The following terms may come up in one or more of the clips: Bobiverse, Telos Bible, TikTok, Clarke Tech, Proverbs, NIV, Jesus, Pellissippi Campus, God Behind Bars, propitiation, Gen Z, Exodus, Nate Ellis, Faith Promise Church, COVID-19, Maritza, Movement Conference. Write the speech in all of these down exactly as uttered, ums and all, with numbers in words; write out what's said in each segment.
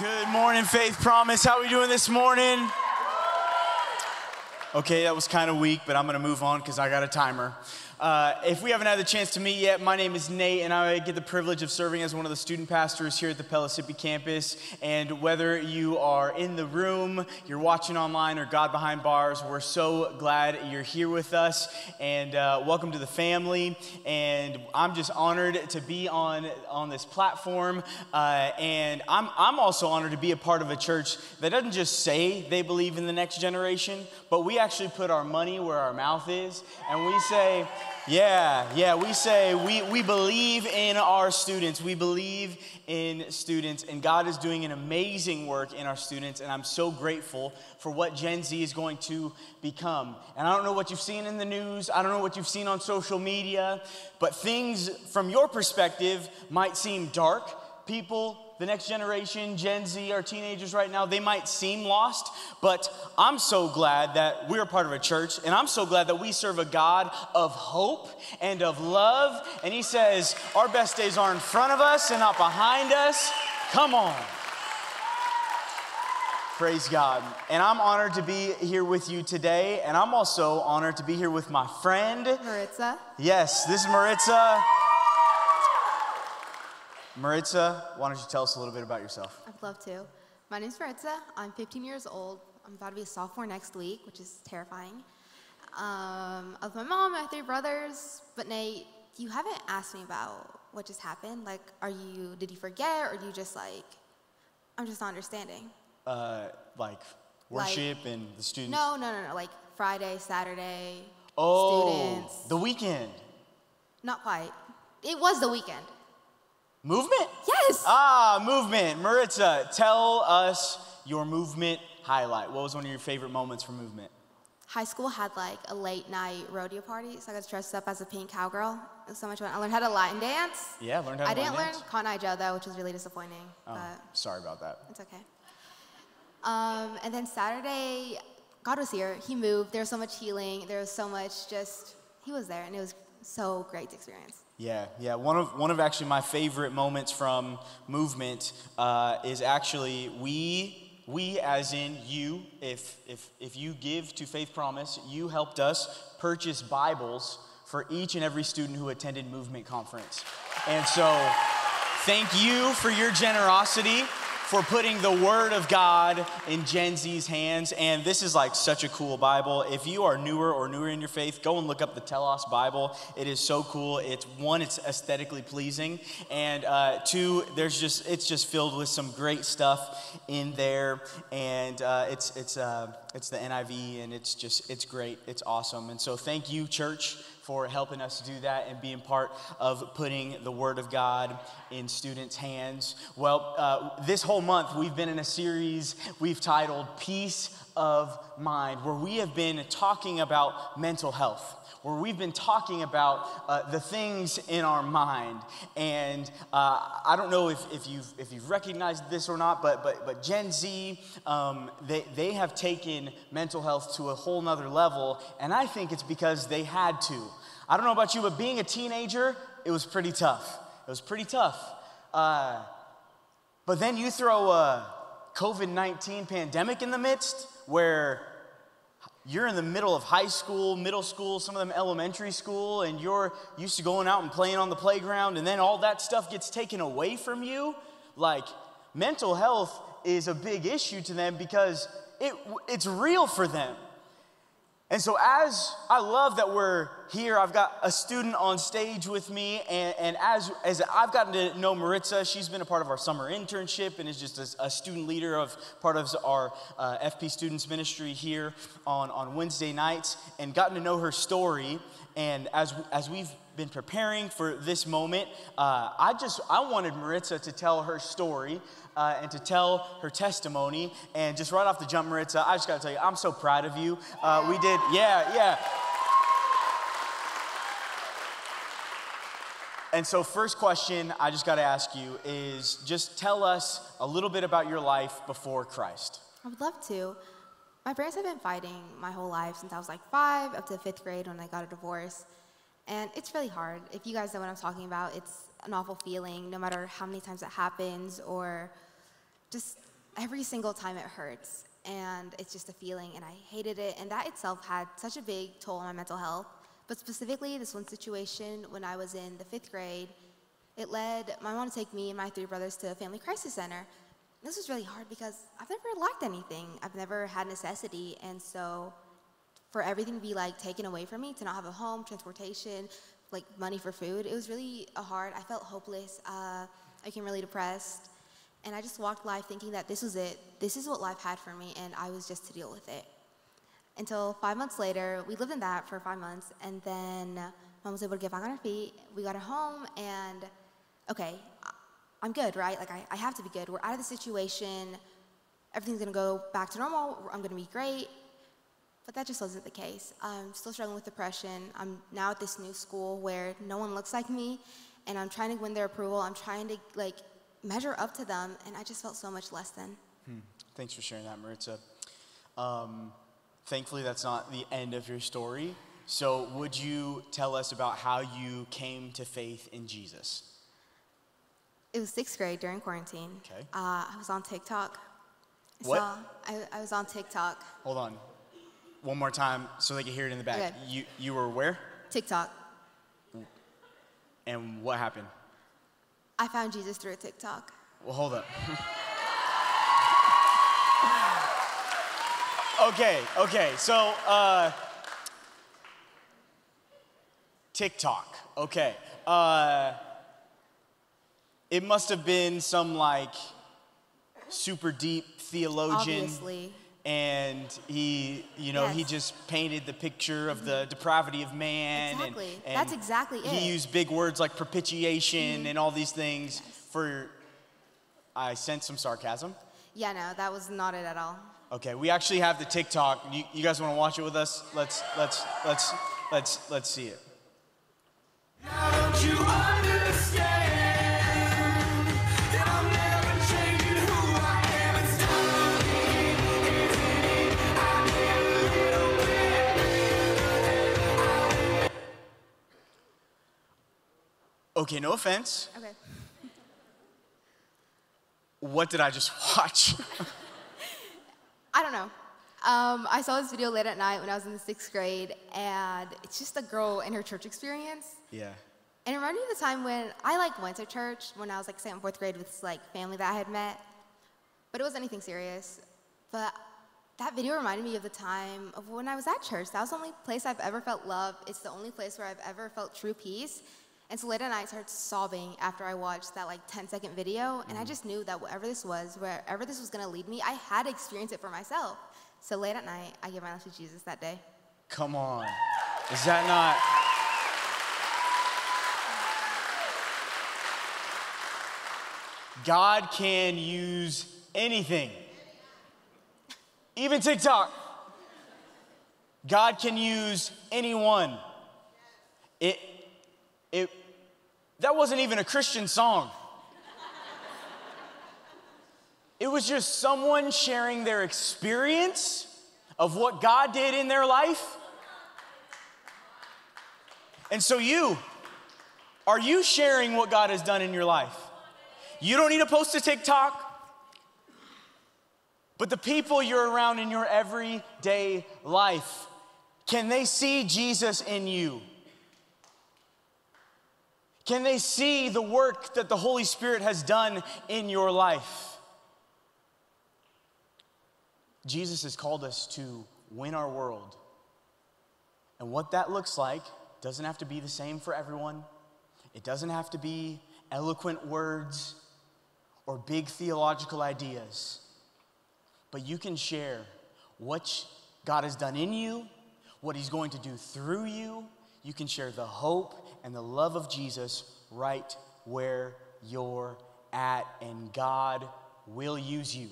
Good morning, Faith Promise. How are we doing this morning? Okay, that was kind of weak, but I'm going to move on because I got a timer. Uh, if we haven't had the chance to meet yet, my name is Nate, and I get the privilege of serving as one of the student pastors here at the Pellissippi Campus. And whether you are in the room, you're watching online, or God Behind Bars, we're so glad you're here with us. And uh, welcome to the family. And I'm just honored to be on, on this platform. Uh, and I'm, I'm also honored to be a part of a church that doesn't just say they believe in the next generation, but we actually put our money where our mouth is, and we say... Yeah, yeah, we say we, we believe in our students. We believe in students, and God is doing an amazing work in our students, and I'm so grateful for what Gen Z is going to become. And I don't know what you've seen in the news. I don't know what you've seen on social media, but things from your perspective might seem dark. People, the next generation, Gen Z, our teenagers right now, they might seem lost, but I'm so glad that we're a part of a church, and I'm so glad that we serve a God of hope and of love, and He says our best days are in front of us and not behind us. Come on. Praise God. And I'm honored to be here with you today, and I'm also honored to be here with my friend. Maritza. Yes, this is Maritza. Maritza, why don't you tell us a little bit about yourself? I'd love to. My name's Maritza. I'm fifteen years old. I'm about to be a sophomore next week, which is terrifying. Um, I love my mom, I have three brothers. But Nate, you haven't asked me about what just happened. Like, are you, did you forget, or are you just like, I'm just not understanding? Uh, like worship like, and the students? No, no, no, no. Like Friday, Saturday, oh, students. Oh, the weekend. Not quite. It was the weekend. Movement? Yes. Ah, movement. Maritza, tell us your movement highlight. What was one of your favorite moments for movement? High school had like a late night rodeo party, so I got dressed up as a pink cowgirl. It was so much fun. I learned how to line dance. Yeah, learned how to I line dance. I didn't learn Cotton Eye Joe though, which was really disappointing. Oh, but sorry about that. It's okay. Um, and then Saturday, God was here. He moved. There was so much healing. There was so much just, He was there, and it was so great to experience. Yeah, yeah. One of one of actually my favorite moments from movement uh, is actually we we as in you. If if if you give to Faith Promise, you helped us purchase Bibles for each and every student who attended Movement Conference, and so thank you for your generosity. For putting the Word of God in Gen Z's hands. And this is like such a cool Bible. If you are newer or newer in your faith, go and look up the Telos Bible. It is so cool. It's one, it's aesthetically pleasing. And uh, two, there's just, it's just filled with some great stuff in there. And uh, it's, it's, uh, it's the N I V, and it's just, it's great. It's awesome. And so thank you, church, for helping us do that and being part of putting the Word of God in students' hands. Well, uh, this whole month we've been in a series we've titled Peace of Mind, where we have been talking about mental health, where we've been talking about uh, the things in our mind. And uh, I don't know if, if, you've, if you've recognized this or not, but, but, but Gen Z, um, they, they have taken mental health to a whole nother level, and I think it's because they had to. I don't know about you, but being a teenager, it was pretty tough. It was pretty tough. Uh, but then you throw a COVID nineteen pandemic in the midst, where you're in the middle of high school, middle school, some of them elementary school, and you're used to going out and playing on the playground, and then all that stuff gets taken away from you. Like, mental health is a big issue to them because it, it's real for them. And so as I love that we're here, I've got a student on stage with me, and, and as, as I've gotten to know Maritza, she's been a part of our summer internship and is just a, a student leader of part of our uh, F P Students Ministry here on, on Wednesday nights, and gotten to know her story. And as, as we've been preparing for this moment, uh, I just, I wanted Maritza to tell her story uh, and to tell her testimony. And just right off the jump, Maritza, I just gotta tell you, I'm so proud of you. Uh, we did, yeah, yeah. And so first question I just gotta ask you is just tell us a little bit about your life before Christ. I would love to. My parents have been fighting my whole life since I was like five up to fifth grade when I got a divorce. And it's really hard. If you guys know what I'm talking about, it's an awful feeling, no matter how many times it happens or just every single time it hurts, and it's just a feeling, and I hated it, and that itself had such a big toll on my mental health. But specifically, this one situation when I was in the fifth grade, it led my mom to take me and my three brothers to a family crisis center. This was really hard because I've never lacked anything. I've never had necessity, and so for everything to be like taken away from me, to not have a home, transportation, like money for food, it was really hard. I felt hopeless. Uh, I became really depressed, and I just walked life thinking that this was it. This is what life had for me, and I was just to deal with it. Until five months later, we lived in that for five months, and then Mom was able to get back on her feet. We got her home, and okay, I'm good, right? Like, I, I have to be good. We're out of the situation. Everything's going to go back to normal. I'm going to be great. But that just wasn't the case. I'm still struggling with depression. I'm now at this new school where no one looks like me, and I'm trying to win their approval. I'm trying to, like, measure up to them, and I just felt so much less than. Hmm. Thanks for sharing that, Maritza. Um, thankfully, that's not the end of your story. So would you tell us about how you came to faith in Jesus? It was sixth grade during quarantine. Okay. Uh, I was on TikTok. What? So I, I was on TikTok. Hold on. One more time so they can hear it in the back. Okay. You you were where? TikTok. And what happened? I found Jesus through a TikTok. Well, hold up. okay, okay. So, uh, TikTok. Okay. Uh... It must have been some, like, super deep theologian. Obviously. And he, you know, yes. he just painted the picture of mm-hmm. the depravity of man. Exactly. And, and That's exactly he it. He used big words like propitiation mm-hmm. and all these things yes. for, I sense some sarcasm. Yeah, no, that was not it at all. Okay, we actually have the TikTok. You, you guys want to watch it with us? Let's, let's, let's, let's, let's see it. Now don't you understand? Okay, no offense. Okay. What did I just watch? I don't know. Um, I saw this video late at night when I was in the sixth grade, and it's just a girl and her church experience. Yeah. And it reminded me of the time when I, like, went to church when I was, like, second and fourth grade with this, like, family that I had met. But it wasn't anything serious. But that video reminded me of the time of when I was at church. That was the only place I've ever felt love. It's the only place where I've ever felt true peace. And so late at night, I started sobbing after I watched that, like, ten-second video, and mm. I just knew that whatever this was, wherever this was going to lead me, I had to experience it for myself. So late at night, I gave my life to Jesus that day. Come on. Is that not... God can use anything. Even TikTok. God can use anyone. It... It, that wasn't even a Christian song. It was just someone sharing their experience of what God did in their life. And so you, are you sharing what God has done in your life? You don't need to post a TikTok, but the people you're around in your everyday life, can they see Jesus in you? Can they see the work that the Holy Spirit has done in your life? Jesus has called us to win our world. And what that looks like doesn't have to be the same for everyone. It doesn't have to be eloquent words or big theological ideas. But you can share what God has done in you, what He's going to do through you. You can share the hope and the love of Jesus right where you're at, and God will use you.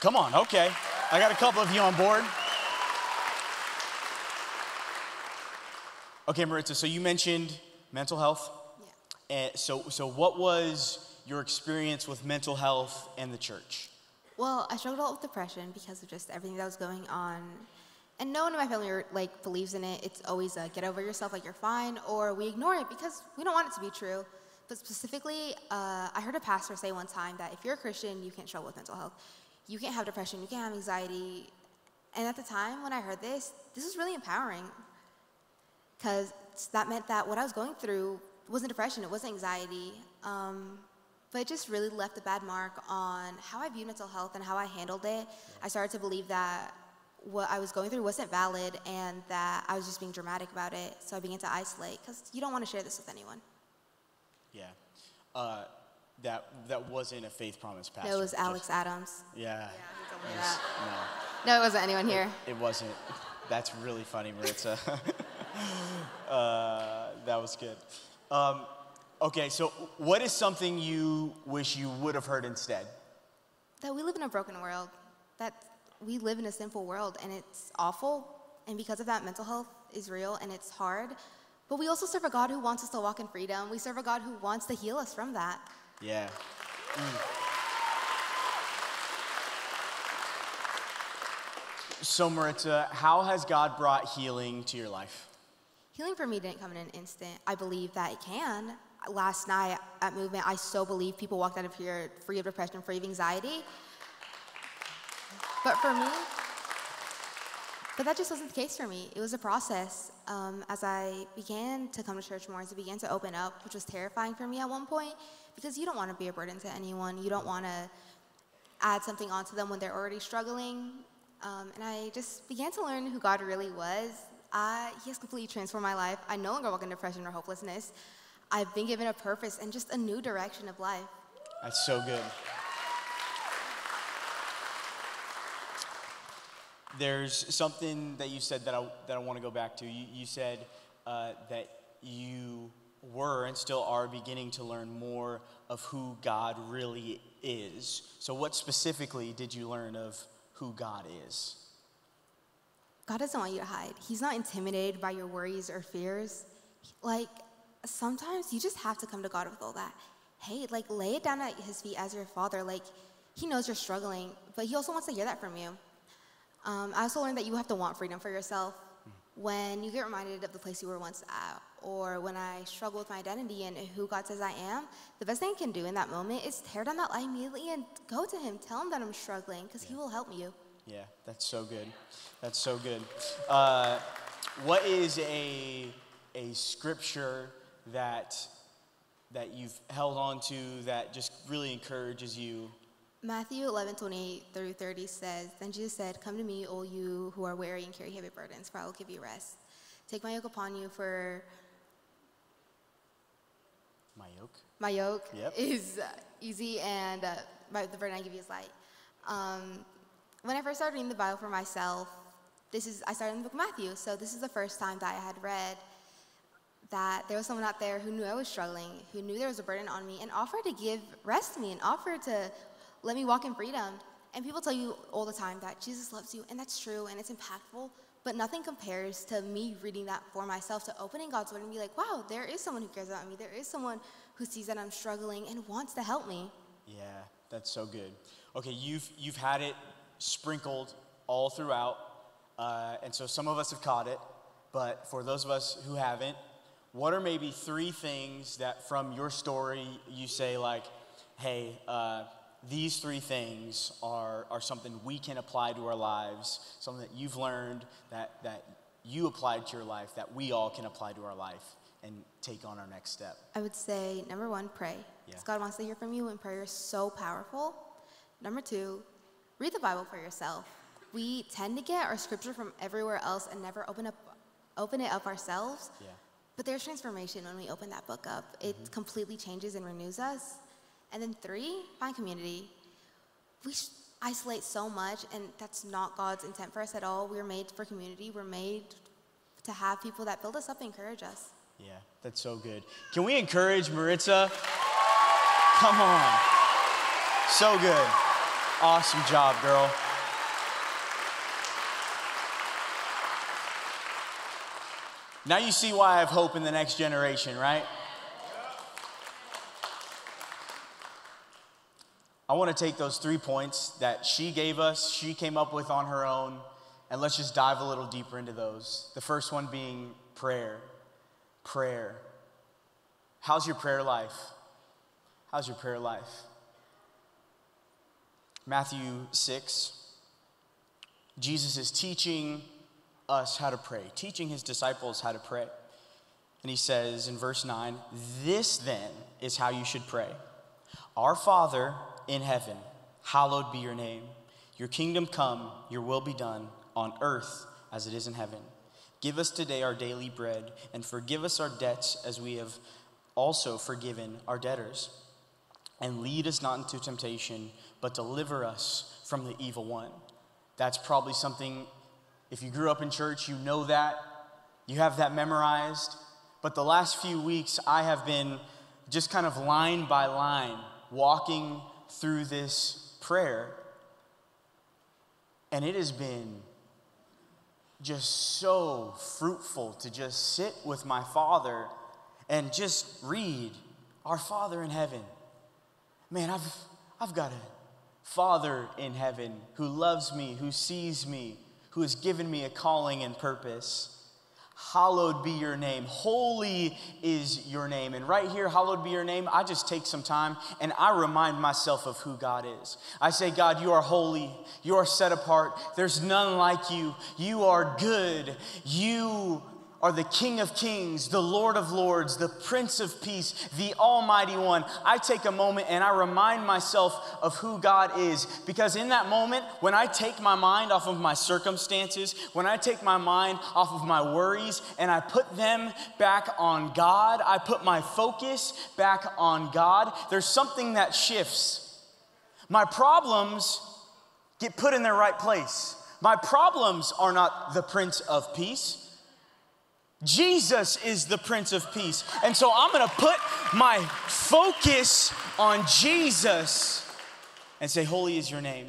Come on, okay. I got a couple of you on board. Okay, Maritza, so you mentioned mental health. Yeah. And so, so what was your experience with mental health and the church? Well, I struggled a lot with depression because of just everything that was going on. And no one in my family, like, believes in it. It's always a get over yourself, like, you're fine, or we ignore it because we don't want it to be true. But specifically, uh, I heard a pastor say one time that if you're a Christian, you can't struggle with mental health. You can't have depression. You can't have anxiety. And at the time when I heard this, this was really empowering, because that meant that what I was going through wasn't depression. It wasn't anxiety. Um, but it just really left a bad mark on how I viewed mental health and how I handled it. I started to believe that what I was going through wasn't valid and that I was just being dramatic about it. So I began to isolate, because you don't want to share this with anyone. Yeah. Uh, that that wasn't a Faith Promise pastor. No, it was Alex just, Adams. Yeah. yeah it was, no. no, it wasn't anyone here. It, it wasn't. That's really funny, Maritza. uh, that was good. Um, okay, so what is something you wish you would have heard instead? That we live in a broken world. That we live in a sinful world, and it's awful. And because of that, mental health is real, and it's hard. But we also serve a God who wants us to walk in freedom. We serve a God who wants to heal us from that. Yeah. Mm. So Maritza, how has God brought healing to your life? Healing for me didn't come in an instant. I believe that it can. Last night at Movement, I so believe people walked out of here free of depression, free of anxiety. But for me, but that just wasn't the case for me. It was a process. Um, as I began to come to church more, as I began to open up, which was terrifying for me at one point, because you don't want to be a burden to anyone. You don't want to add something onto them when they're already struggling. Um, and I just began to learn who God really was. I, he has completely transformed my life. I no longer walk in depression or hopelessness. I've been given a purpose and just a new direction of life. That's so good. There's something that you said that I, that I want to go back to. You, you said uh, that you were and still are beginning to learn more of who God really is. So what specifically did you learn of who God is? God doesn't want you to hide. He's not intimidated by your worries or fears. Like, sometimes you just have to come to God with all that. Hey, like, lay it down at his feet as your father. Like, he knows you're struggling, but he also wants to hear that from you. Um, I also learned that you have to want freedom for yourself. When you get reminded of the place you were once at, or when I struggle with my identity and who God says I am, the best thing I can do in that moment is tear down that lie immediately and go to him. Tell him that I'm struggling, because yeah. he will help you. Yeah, that's so good. That's so good. Uh, what is a, a scripture that, that you've held on to that just really encourages you? Matthew eleven, twenty-eight through thirty says, "Then Jesus said, 'Come to me, all you who are weary and carry heavy burdens, for I will give you rest. Take my yoke upon you, for my yoke, my yoke yep. is easy, and uh, my, the burden I give you is light.'" Um, when I first started reading the Bible for myself, this is I started in the book of Matthew, so this is the first time that I had read that there was someone out there who knew I was struggling, who knew there was a burden on me, and offered to give rest to me, and offered to let me walk in freedom. And people tell you all the time that Jesus loves you, and that's true, and it's impactful, but nothing compares to me reading that for myself, to opening God's word and be like, wow, there is someone who cares about me. There is someone who sees that I'm struggling and wants to help me. Yeah, that's so good. Okay, you've, you've had it sprinkled all throughout, uh, and so some of us have caught it, but for those of us who haven't, what are maybe three things that from your story you say like, hey, uh, these three things are, are something we can apply to our lives, something that you've learned, that, that you applied to your life, that we all can apply to our life and take on our next step? I would say, number one, pray. Yeah. God wants to hear from you, and prayer is so powerful. Number two, read the Bible for yourself. We tend to get our scripture from everywhere else and never open up, open it up ourselves. Yeah. But there's transformation when we open that book up. It mm-hmm. completely changes and renews us. And then three, find community. We isolate so much, and that's not God's intent for us at all. We're made for community. We're made to have people that build us up and encourage us. Yeah, that's so good. Can we encourage Maritza? Come on. So good. Awesome job, girl. Now you see why I have hope in the next generation, right? I want to take those three points that she gave us, she came up with on her own, and let's just dive a little deeper into those. The first one being prayer. Prayer. How's your prayer life? How's your prayer life? Matthew six, Jesus is teaching us how to pray, teaching his disciples how to pray. And he says in verse nine, this then is how you should pray. Our Father in heaven, hallowed be your name. Your kingdom come, your will be done on earth as it is in heaven. Give us today our daily bread, and forgive us our debts as we have also forgiven our debtors. And lead us not into temptation, but deliver us from the evil one. That's probably something, if you grew up in church, you know that. You have that memorized. But the last few weeks, I have been just kind of line by line walking through this prayer. And it has been just so fruitful to just sit with my Father and just read our Father in heaven. Man, I've, I've got a Father in heaven who loves me, who sees me, who has given me a calling and purpose. Hallowed be your name. Holy is your name. And right here, hallowed be your name, I just take some time and I remind myself of who God is. I say, God, you are holy. You are set apart. There's none like you. You are good. You are the King of Kings, the Lord of Lords, the Prince of Peace, the Almighty One. I take a moment and I remind myself of who God is, because in that moment, when I take my mind off of my circumstances, when I take my mind off of my worries and I put them back on God, I put my focus back on God, there's something that shifts. My problems get put in their right place. My problems are not the Prince of Peace. Jesus is the Prince of Peace. And so I'm going to put my focus on Jesus and say, holy is your name.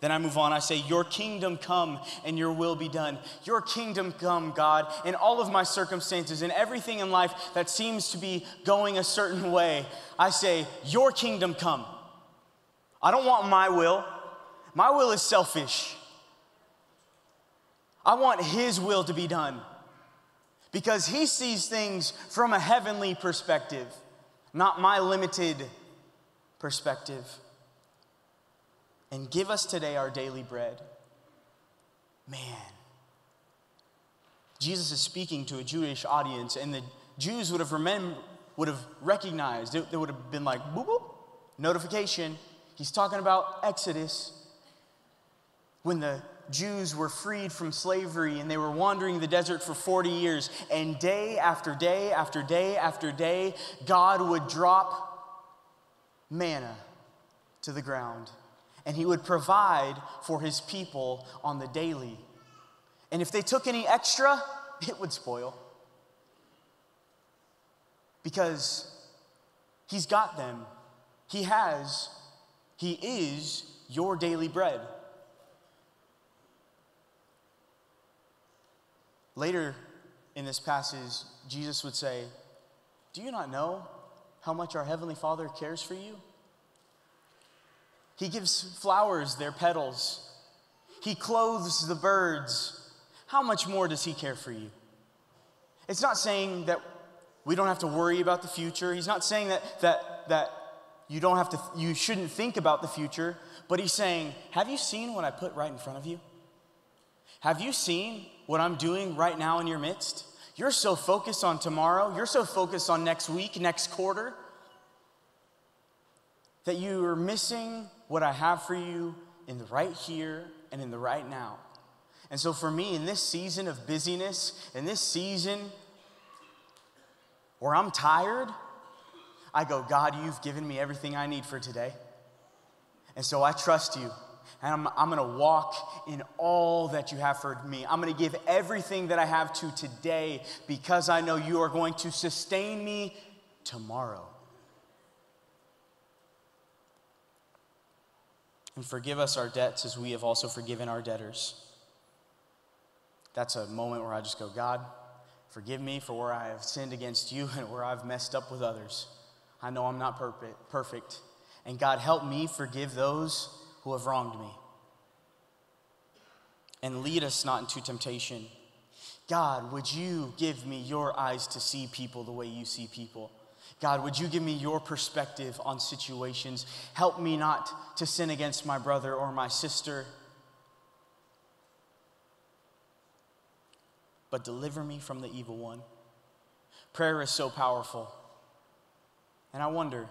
Then I move on. I say, your kingdom come and your will be done. Your kingdom come, God, in all of my circumstances and everything in life that seems to be going a certain way. I say, your kingdom come. I don't want my will. My will is selfish. I want his will to be done, because he sees things from a heavenly perspective, not my limited perspective. And give us today our daily bread. Man, Jesus is speaking to a Jewish audience, and the Jews would have remembered, would have recognized. They would have been like, boop, boop, notification. He's talking about Exodus, when the Jews were freed from slavery and they were wandering the desert for forty years, and day after day after day after day, God would drop manna to the ground, and he would provide for his people on the daily. And if they took any extra, it would spoil, because he's got them. He has, he is your daily bread. Later in this passage, Jesus would say, do you not know how much our Heavenly Father cares for you? He gives flowers their petals. He clothes the birds. How much more does he care for you? It's not saying that we don't have to worry about the future. He's not saying that, that, that you, don't have to, you shouldn't think about the future, but he's saying, have you seen what I put right in front of you? Have you seen what I'm doing right now in your midst? You're so focused on tomorrow. You're so focused on next week, next quarter, that you are missing what I have for you in the right here and in the right now. And so for me, in this season of busyness, in this season where I'm tired, I go, God, you've given me everything I need for today. And so I trust you. And I'm, I'm going to walk in all that you have for me. I'm going to give everything that I have to today, because I know you are going to sustain me tomorrow. And forgive us our debts as we have also forgiven our debtors. That's a moment where I just go, God, forgive me for where I have sinned against you and where I've messed up with others. I know I'm not perfect. And God, help me forgive those who have wronged me. And lead us not into temptation. God, would you give me your eyes to see people the way you see people? God, would you give me your perspective on situations? Help me not to sin against my brother or my sister, but deliver me from the evil one. Prayer is so powerful. And I wonder,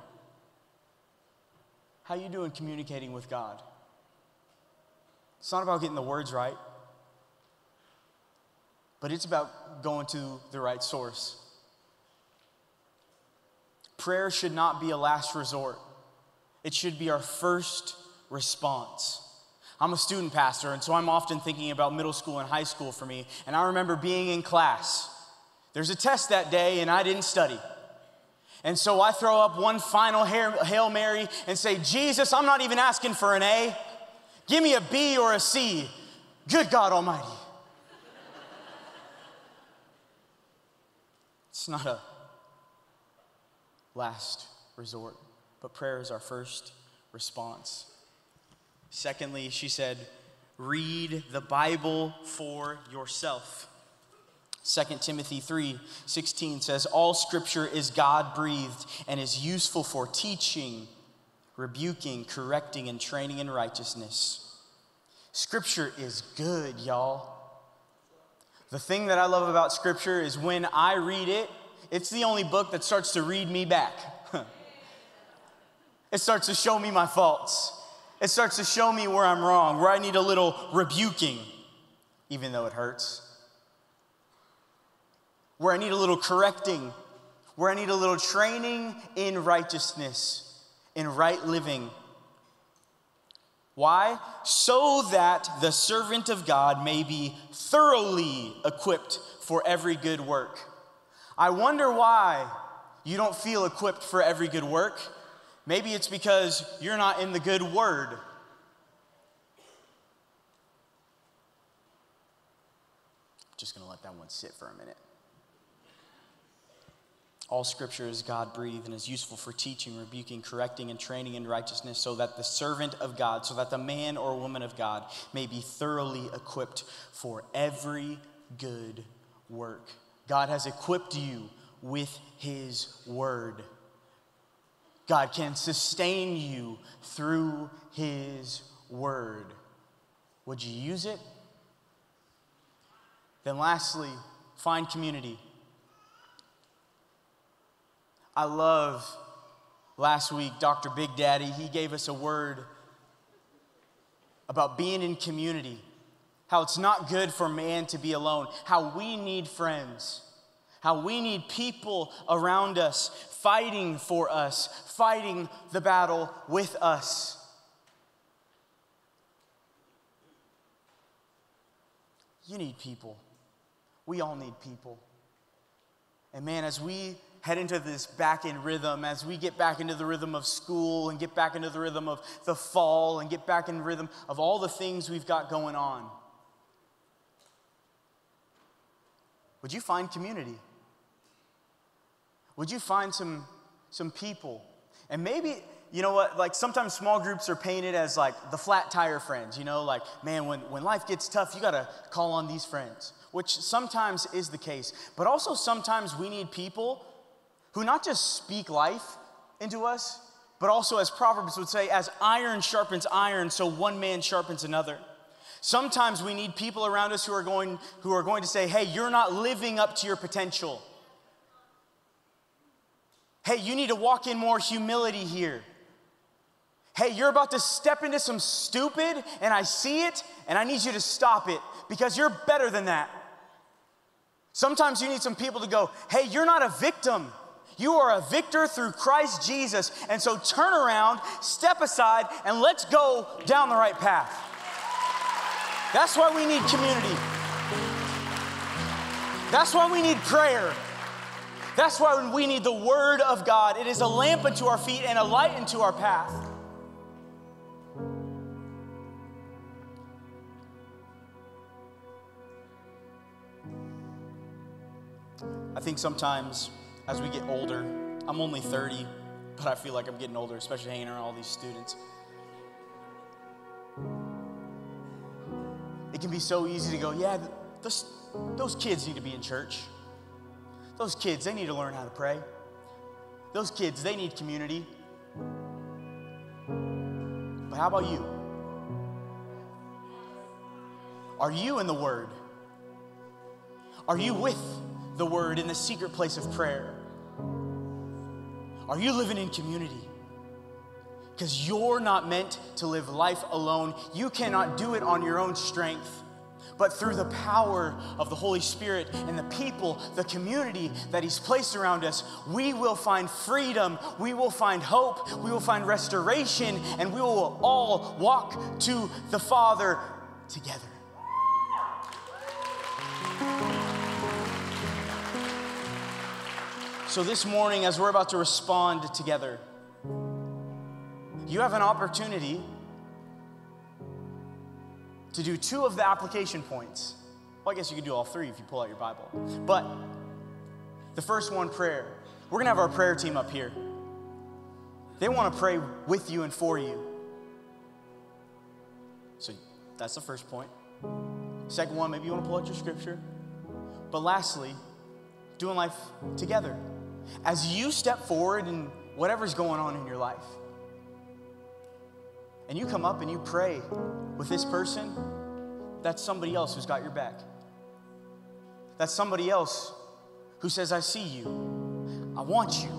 how you doing communicating with God? It's not about getting the words right, but it's about going to the right source. Prayer should not be a last resort. It should be our first response. I'm a student pastor, and so I'm often thinking about middle school and high school for me. And I remember being in class. There's a test that day, and I didn't study. And so I throw up one final Hail Mary and say, Jesus, I'm not even asking for an A. Give me a B or a C. Good God Almighty. It's not a last resort, but prayer is our first response. Secondly, she said, read the Bible for yourself. Second Timothy three sixteen says, all scripture is God-breathed and is useful for teaching, rebuking, correcting, and training in righteousness. Scripture is good, y'all. The thing that I love about scripture is when I read it, it's the only book that starts to read me back. It starts to show me my faults. It starts to show me where I'm wrong, where I need a little rebuking, even though it hurts. Where I need a little correcting, where I need a little training in righteousness, in right living. Why? So that the servant of God may be thoroughly equipped for every good work. I wonder why you don't feel equipped for every good work. Maybe it's because you're not in the good word. Just gonna let that one sit for a minute. All scripture is God-breathed and is useful for teaching, rebuking, correcting, and training in righteousness, so that the servant of God, so that the man or woman of God may be thoroughly equipped for every good work. God has equipped you with his word. God can sustain you through his word. Would you use it? Then lastly, find community. I love last week, Doctor Big Daddy, he gave us a word about being in community, how it's not good for man to be alone, how we need friends, how we need people around us fighting for us, fighting the battle with us. You need people. We all need people. And man, as we head into this back in rhythm, as we get back into the rhythm of school and get back into the rhythm of the fall and get back in rhythm of all the things we've got going on, would you find community? Would you find some, some people? And maybe, you know what, like sometimes small groups are painted as like the flat tire friends, you know, like, man, when, when life gets tough, you gotta call on these friends, which sometimes is the case. But also sometimes we need people who not just speak life into us, but also, as Proverbs would say, as iron sharpens iron, so one man sharpens another. Sometimes we need people around us who are going, who are going to say, hey, you're not living up to your potential. Hey, you need to walk in more humility here. Hey, you're about to step into some stupid, and I see it, and I need you to stop it, because you're better than that. Sometimes you need some people to go, hey, you're not a victim. You are a victor through Christ Jesus. And so turn around, step aside, and let's go down the right path. That's why we need community. That's why we need prayer. That's why we need the word of God. It is a lamp unto our feet and a light unto our path. I think sometimes as we get older, I'm only thirty, but I feel like I'm getting older, especially hanging around all these students. It can be so easy to go, yeah, those, those kids need to be in church. Those kids, they need to learn how to pray. Those kids, they need community. But how about you? Are you in the Word? Are you with the Word in the secret place of prayer? Are you living in community? Because you're not meant to live life alone. You cannot do it on your own strength. But through the power of the Holy Spirit and the people, the community that He's placed around us, we will find freedom, we will find hope, we will find restoration, and we will all walk to the Father together. So this morning, as we're about to respond together, you have an opportunity to do two of the application points. Well, I guess you could do all three if you pull out your Bible. But the first one, prayer. We're gonna have our prayer team up here. They wanna pray with you and for you. So that's the first point. Second one, maybe you wanna pull out your scripture. But lastly, doing life together. As you step forward in whatever's going on in your life, and you come up and you pray with this person, that's somebody else who's got your back. That's somebody else who says, I see you, I want you,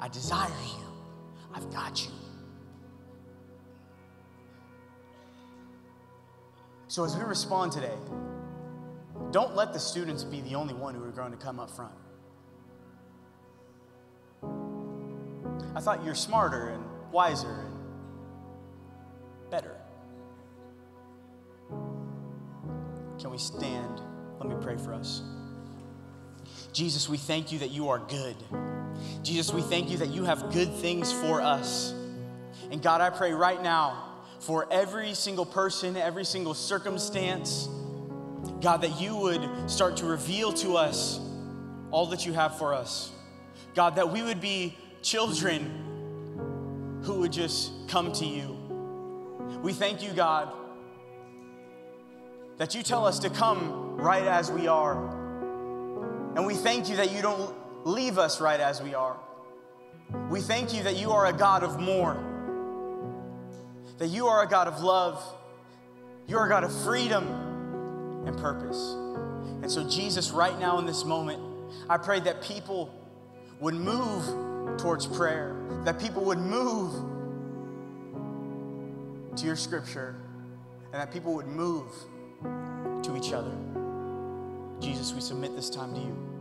I desire you, I've got you. So as we respond today, don't let the students be the only one who are going to come up front. I thought you're smarter and wiser and better. Can we stand? Let me pray for us. Jesus, we thank you that you are good. Jesus, we thank you that you have good things for us. And God, I pray right now for every single person, every single circumstance, God, that you would start to reveal to us all that you have for us. God, that we would be children who would just come to you. We thank you, God, that you tell us to come right as we are. And we thank you that you don't leave us right as we are. We thank you that you are a God of more, that you are a God of love, you are a God of freedom and purpose. And so, Jesus, right now in this moment, I pray that people would move towards prayer, that people would move to your scripture, and that people would move to each other. Jesus, we submit this time to you.